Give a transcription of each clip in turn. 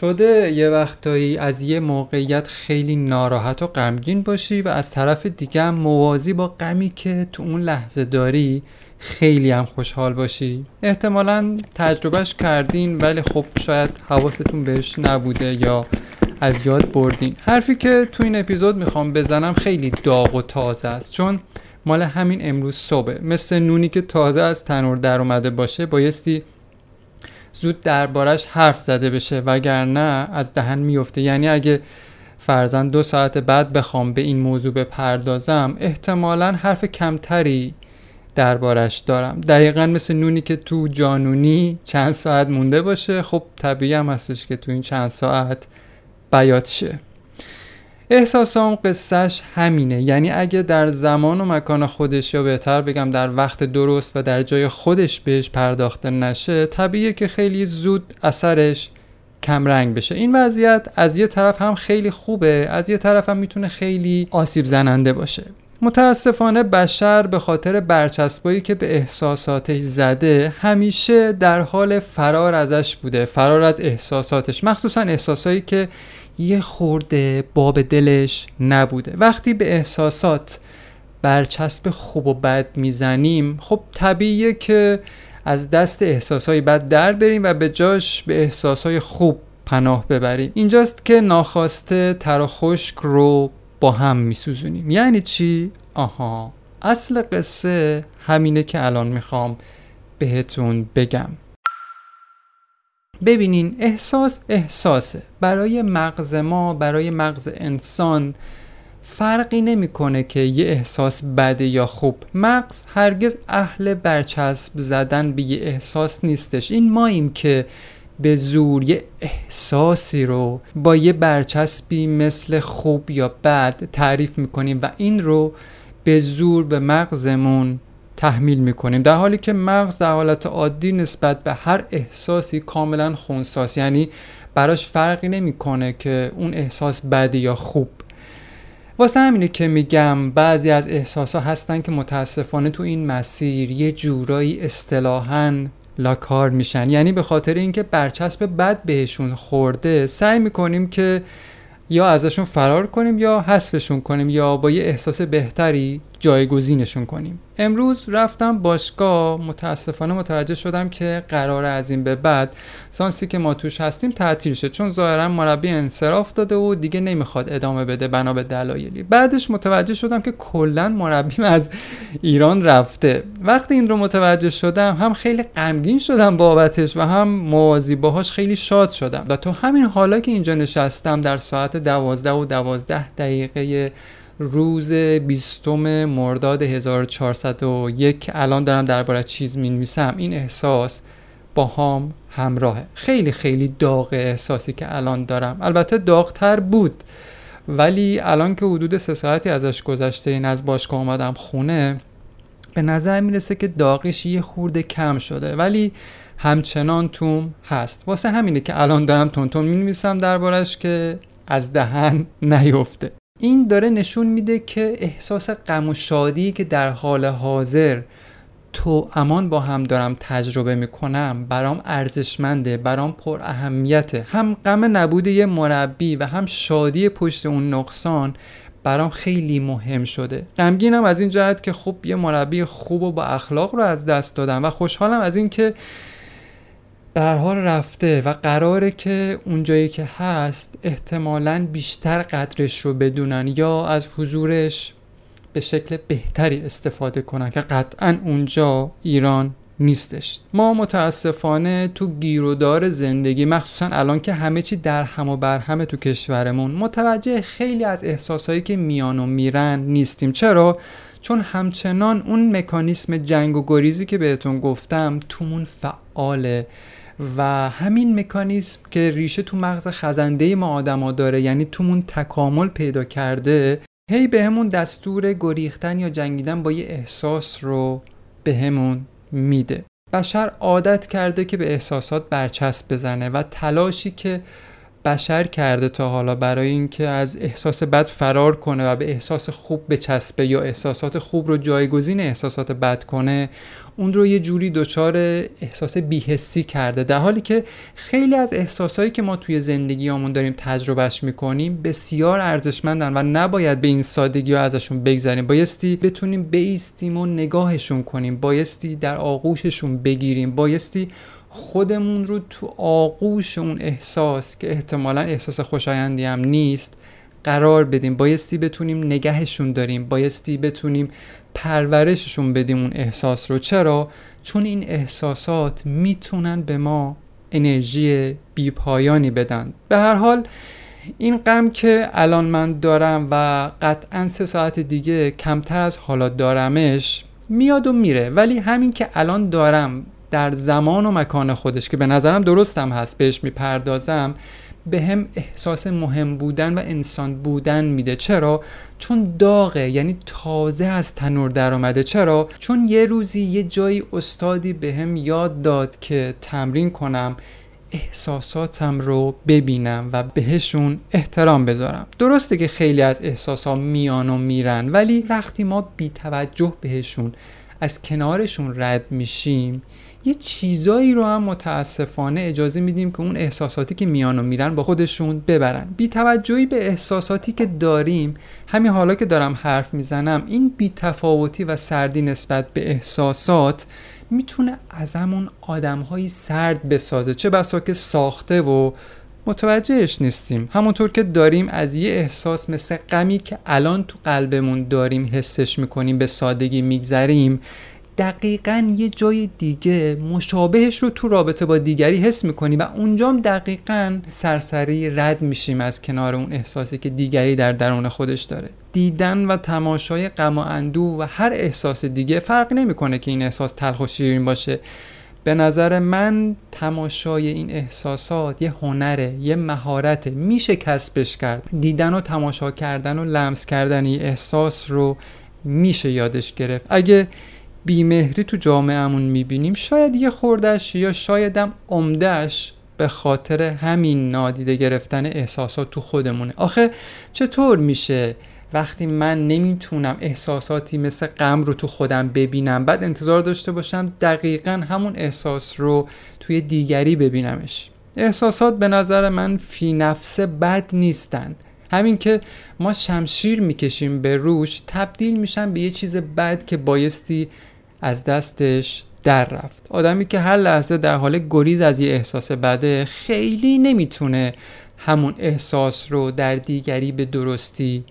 شده یه وقتایی از یه موقعیت خیلی ناراحت و غمگین باشی و از طرف دیگه هم موازی با غمی که تو اون لحظه داری خیلی هم خوشحال باشی. احتمالاً تجربهش کردین ولی خب شاید حواستون بهش نبوده یا از یاد بردین. حرفی که تو این اپیزود میخوام بزنم خیلی داغ و تازه است، چون مال همین امروز صبح. مثل نونی که تازه از تنور در اومده باشه بایستی زود دربارش حرف زده بشه، وگرنه از دهن میفته. یعنی اگه فرضاً 2 ساعت بعد بخوام به این موضوع بپردازم احتمالاً حرف کمتری دربارش دارم. دقیقاً مثل نونی که تو جانونی چند ساعت مونده باشه، خب طبیعی هم هستش که تو این چند ساعت بیات شه. احساسام قصهش همینه. یعنی اگه در زمان و مکان خودش، یا بهتر بگم در وقت درست و در جای خودش بهش پرداخته نشه، طبیعیه که خیلی زود اثرش کمرنگ بشه. این وضعیت از یه طرف هم خیلی خوبه، از یه طرف هم میتونه خیلی آسیب زننده باشه. متاسفانه بشر به خاطر برچسبایی که به احساساتش زده همیشه در حال فرار ازش بوده، فرار از احساساتش، مخصوصا احساسایی که یه خورده باب دلش نبوده. وقتی به احساسات برچسب خوب و بد میزنیم خب طبیعیه که از دست احساسای بد در بریم و به جاش به احساسای خوب پناه ببریم. اینجاست که ناخواسته تر و خشک رو با هم میسوزونیم. یعنی چی؟ آها، اصل قصه همینه که الان میخوام بهتون بگم. ببینین، احساسه. برای مغز ما، برای مغز انسان فرقی نمیکنه که یه احساس بده یا خوب. مغز هرگز اهل برچسب زدن به یه احساس نیستش. این ماییم که به زور یه احساسی رو با یه برچسبی مثل خوب یا بد تعریف میکنیم و این رو به زور به مغزمون تحمیل میکنیم، در حالی که مغز در حالت عادی نسبت به هر احساسی کاملا خونساست. یعنی براش فرقی نمیکنه که اون احساس بد یا خوب. واسه همینه که میگم بعضی از احساسا هستن که متاسفانه تو این مسیر یه جورایی اصطلاحاً لاکار میشن. یعنی به خاطر اینکه برچسب بد بهشون خورده سعی میکنیم که یا ازشون فرار کنیم یا حذفشون کنیم یا با یه احساس بهتری جایگزینشون کنیم. امروز رفتم باشگاه، متاسفانه متوجه شدم که قراره از این به بعد سانسی که ما توش هستیم تعطیل شه، چون ظاهرا مربی انصراف داده و دیگه نمیخواد ادامه بده بنا به دلایلی. بعدش متوجه شدم که کلا مربیم از ایران رفته. وقتی این رو متوجه شدم هم خیلی غمگین شدم بابتش و هم موازی باهاش خیلی شاد شدم. و تو همین حالا که اینجا نشستم در ساعت 12:12 روز 20 مرداد 1401 الان دارم درباره چیز می‌نویسم، این احساس با هم همراهه. خیلی خیلی داغ احساسی که الان دارم. البته داغ‌تر بود ولی الان که حدود 3 ساعتی ازش گذشته، این از باشگاه اومدم خونه، به نظر میرسه که داغش یه خورده کم شده ولی همچنان توم هست. واسه همینه که الان دارم تونتون می‌نویسم دربارش که از دهن نیفته. این داره نشون میده که احساس غم و شادی که در حال حاضر تو امان با هم دارم تجربه میکنم برام ارزشمنده، برام پر اهمیته. هم غم نبود یه مربی و هم شادی پشت اون نقصان برام خیلی مهم شده. غمگینم از این جهت که خب یه مربی خوب و با اخلاق رو از دست دادم و خوشحالم از این که در حال رفته و قراره که اونجایی که هست احتمالاً بیشتر قدرش رو بدونن یا از حضورش به شکل بهتری استفاده کنن که قطعاً اونجا ایران نیستش. ما متاسفانه تو گیرودار زندگی، مخصوصاً الان که همه چی در هم و بر هم تو کشورمون، متوجه خیلی از احساسایی که میان و میرن نیستیم. چرا؟ چون همچنان اون مکانیسم جنگ و گریزی که بهتون گفتم تومون فعاله و همین مکانیسم که ریشه تو مغز خزنده ما آدما داره، یعنی تومون تکامل پیدا کرده، هی بهمون دستور گریختن یا جنگیدن با یه احساس رو بهمون میده. بشر عادت کرده که به احساسات برچسب بزنه و تلاشی که بشر کرده تا حالا برای اینکه از احساس بد فرار کنه و به احساس خوب بچسبه یا احساسات خوب رو جایگزین احساسات بد کنه، اون رو یه جوری دچار احساس بی‌حسی کرده، در حالی که خیلی از احساسایی که ما توی زندگیامون داریم تجربهش میکنیم بسیار ارزشمندن و نباید به این سادگی ازشون بگذریم. بایستی بتونیم بایستیم و نگاهشون کنیم، بایستی در آغوششون بگیریم، بایستی خودمون رو تو آغوش اون احساس که احتمالاً احساس خوشایندی هم نیست قرار بدیم، بایستی بتونیم نگهشون داریم، بایستی بتونیم پرورششون بدیم اون احساس رو. چرا؟ چون این احساسات میتونن به ما انرژی بی‌پایانی بدن. به هر حال این غم که الان من دارم و قطعاً 3 ساعت دیگه کمتر از حالا دارمش میاد و میره، ولی همین که الان دارم در زمان و مکان خودش که به نظرم درستم هست بهش میپردازم، به هم احساس مهم بودن و انسان بودن میده. چرا؟ چون داغه، یعنی تازه از تنور در اومده. چرا؟ چون یه روزی یه جایی استادی به هم یاد داد که تمرین کنم احساساتم رو ببینم و بهشون احترام بذارم. درسته که خیلی از احساسات میان و میرن، ولی وقتی ما بی توجه بهشون از کنارشون رد میشیم، یه چیزایی رو هم متاسفانه اجازه میدیم که اون احساساتی که میان و میرن با خودشون ببرن. بی‌توجهی به احساساتی که داریم، همین حالا که دارم حرف میزنم، این بی‌تفاوتی و سردی نسبت به احساسات میتونه ازمون آدم‌های سرد بسازه، چه بسا که ساخته و متوجهش نیستیم. همونطور که داریم از یه احساس مثل غمی که الان تو قلبمون داریم حسش میکنیم به سادگی میگذریم، دقیقاً یه جای دیگه مشابهش رو تو رابطه با دیگری حس میکنیم و اونجام دقیقاً سرسری رد میشیم از کنار اون احساسی که دیگری در درون خودش داره. دیدن و تماشای غم و اندوه و هر احساس دیگه فرق نمیکنه که این احساس تلخ و شیرین باشه. به نظر من تماشای این احساسات یه هنره، یه مهارته، میشه کسبش کرد. دیدن و تماشا کردن و لمس کردن این احساس رو میشه یادش گرفت. اگه بیمهری تو جامعه‌مون میبینیم، شاید یه خوردش یا شایدم عمدش به خاطر همین نادیده گرفتن احساسات تو خودمونه. آخه چطور میشه وقتی من نمیتونم احساساتی مثل غم رو تو خودم ببینم، بعد انتظار داشته باشم دقیقاً همون احساس رو توی دیگری ببینمش؟ احساسات به نظر من فی نفسه بد نیستن. همین که ما شمشیر میکشیم به روش تبدیل میشن به یه چیز بد که بایستی از دستش در رفت. آدمی که هر لحظه در حال گریز از یه احساس بده، خیلی نمیتونه همون احساس رو در دیگری به درستی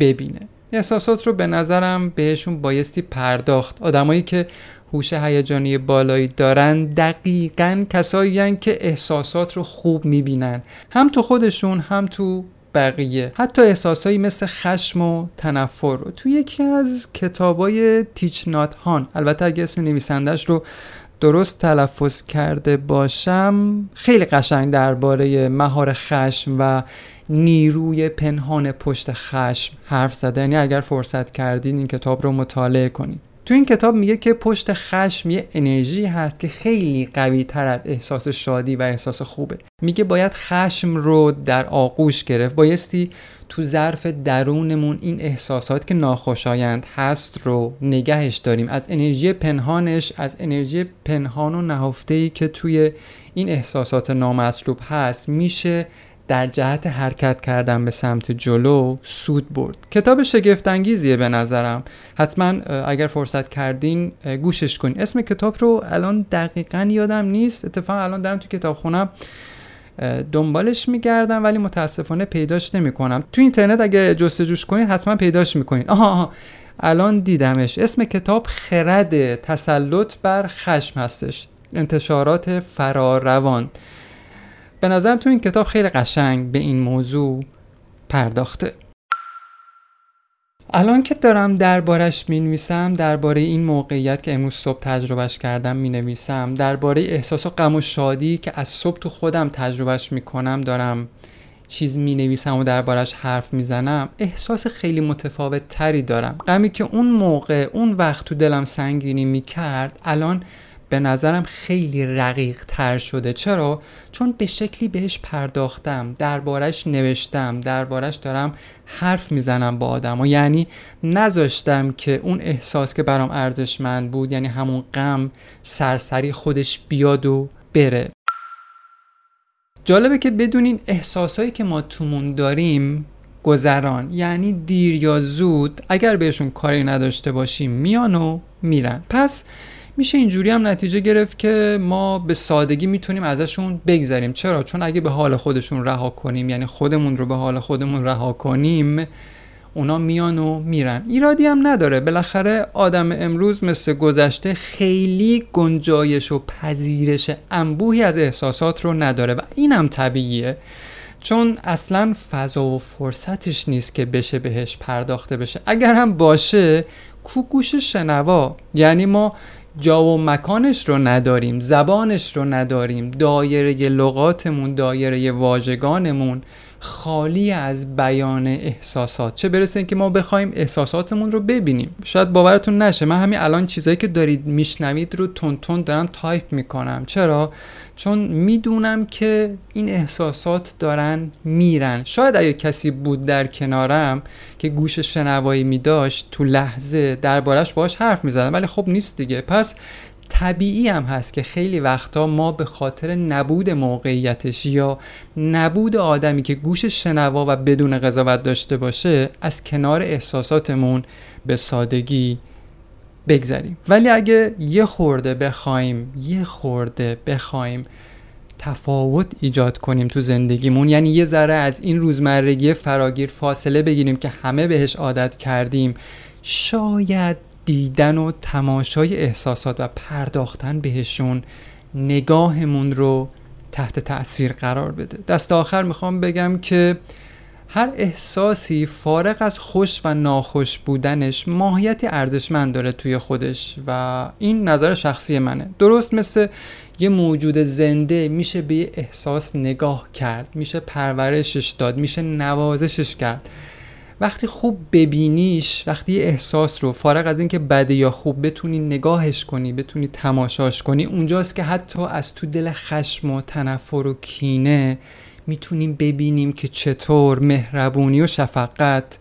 ببینه. احساسات رو به نظرم بهشون بایستی پرداخت. آدمایی که هوش هیجانی بالایی دارن دقیقاً کسایی هن که احساسات رو خوب میبینن، هم تو خودشون هم تو بقیه. حتی احساسایی مثل خشم و تنفر رو. تو یکی از کتابای تیچ نات هان، البته اگه اسم نویسندش رو درست تلفظ کرده باشم، خیلی قشنگ درباره مهار خشم و نیروی پنهان پشت خشم حرف زده. یعنی اگر فرصت کردین این کتاب رو مطالعه کنین. تو این کتاب میگه که پشت خشم یه انرژی هست که خیلی قوی تر از احساس شادی و احساس خوبه. میگه باید خشم رو در آغوش گرفت، بایستی تو ظرف درونمون این احساسات که ناخوشایند هست رو نگهش داریم، از انرژی پنهانش، از انرژی پنهان و نهفته‌ای که توی این احساسات نامطلوب هست میشه در جهت حرکت کردن به سمت جلو سود برد. کتاب شگفت‌انگیزیه به نظرم، حتما اگر فرصت کردین گوشش کنین. اسم کتاب رو الان دقیقاً یادم نیست، اتفاقا الان دارم تو کتابخونم دنبالش میگردم ولی متاسفانه پیداش نمیکنم. تو اینترنت اگه جستجوش کنین حتما پیداش میکنین. آها الان دیدمش. اسم کتاب خرد تسلط بر خشم هستش، انتشارات فراروان. به نظرم تو این کتاب خیلی قشنگ به این موضوع پرداخته. الان که دارم دربارش می‌نویسم، درباره این موقعیت که امروز صبح تجربهش کردم می‌نویسم، درباره احساس و غم و شادی که از صبح تو خودم تجربهش می‌کنم دارم چیز می‌نویسم و دربارش حرف می‌زنم، احساس خیلی متفاوت تری دارم. غمی که اون موقع اون وقت تو دلم سنگینی می‌کرد، الان به نظرم خیلی رقیق تر شده. چرا؟ چون به شکلی بهش پرداختم، دربارش نوشتم، دربارش دارم حرف میزنم با آدم ها. یعنی نذاشتم که اون احساس که برام ارزشمند بود، یعنی همون غم سرسری خودش بیاد و بره. جالبه که بدونین احساسایی که ما تومون داریم گذران، یعنی دیر یا زود اگر بهشون کاری نداشته باشیم میان و میرن. پس میشه اینجوری هم نتیجه گرفت که ما به سادگی میتونیم ازشون بگذریم. چرا؟ چون اگه به حال خودشون رها کنیم، یعنی خودمون رو به حال خودمون رها کنیم، اونا میان و میرن. ایرادی هم نداره، بالاخره آدم امروز مثل گذشته خیلی گنجایش و پذیرش انبوهی از احساسات رو نداره و اینم طبیعیه، چون اصلا فضا و فرصتش نیست که بشه بهش پرداخته بشه. اگر هم باشه کو گوش شنوا، یعنی ما جا و مکانش رو نداریم، زبانش رو نداریم، دایره لغاتمون، دایره واژگانمون خالی از بیان احساسات، چه برسه که ما بخوایم احساساتمون رو ببینیم. شاید باورتون نشه، من همین الان چیزایی که دارید میشنوید رو تون دارم تایپ میکنم. چرا؟ چون میدونم که این احساسات دارن میرن. شاید اگه کسی بود در کنارم که گوش شنوایی میداشت، تو لحظه دربارش باهاش حرف میزدم، ولی خب نیست دیگه. پس طبیعی هم هست که خیلی وقتا ما به خاطر نبود موقعیتش یا نبود آدمی که گوش شنوا و بدون قضاوت داشته باشه، از کنار احساساتمون به سادگی بگذریم. ولی اگه یه خورده بخوایم تفاوت ایجاد کنیم تو زندگیمون، یعنی یه ذره از این روزمرگی فراگیر فاصله بگیریم که همه بهش عادت کردیم، شاید دیدن و تماشای احساسات و پرداختن بهشون نگاهمون رو تحت تأثیر قرار بده. دست آخر میخوام بگم که هر احساسی فارغ از خوش و ناخوش بودنش ماهیت ارزشمند داره توی خودش و این نظر شخصی منه. درست مثل یه موجود زنده میشه به احساس نگاه کرد، میشه پرورشش داد، میشه نوازشش کرد. وقتی خوب ببینیش، وقتی احساس رو فارغ از اینکه بده یا خوب بتونی نگاهش کنی، بتونی تماشاش کنی، اونجاست که حتی از تو دل خشم و تنفر و کینه میتونیم ببینیم که چطور مهربونی و شفقت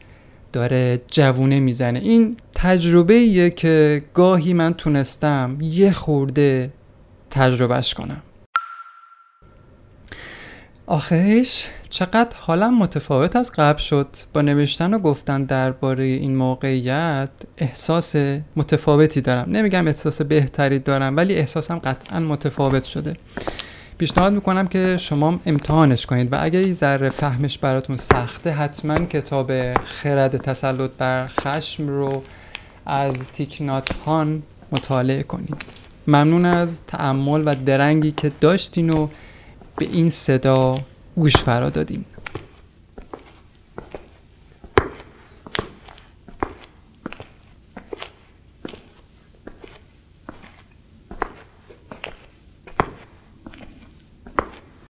داره جوونه میزنه. این تجربه‌ایه که گاهی من تونستم یه خورده تجربهش کنم. آخرش چقدر حالم متفاوت از قبل شد. با نوشتن و گفتن درباره این موقعیت احساس متفاوتی دارم. نمیگم احساس بهتری دارم، ولی احساسم قطعا متفاوت شده. پیشنهاد میکنم که شما امتحانش کنید و اگه یه ذره فهمش براتون سخته، حتما کتاب خرد تسلط بر خشم رو از تیک نات هان مطالعه کنید. ممنون از تأمل و درنگی که داشتین و به این صدا گوش فرا دادیم.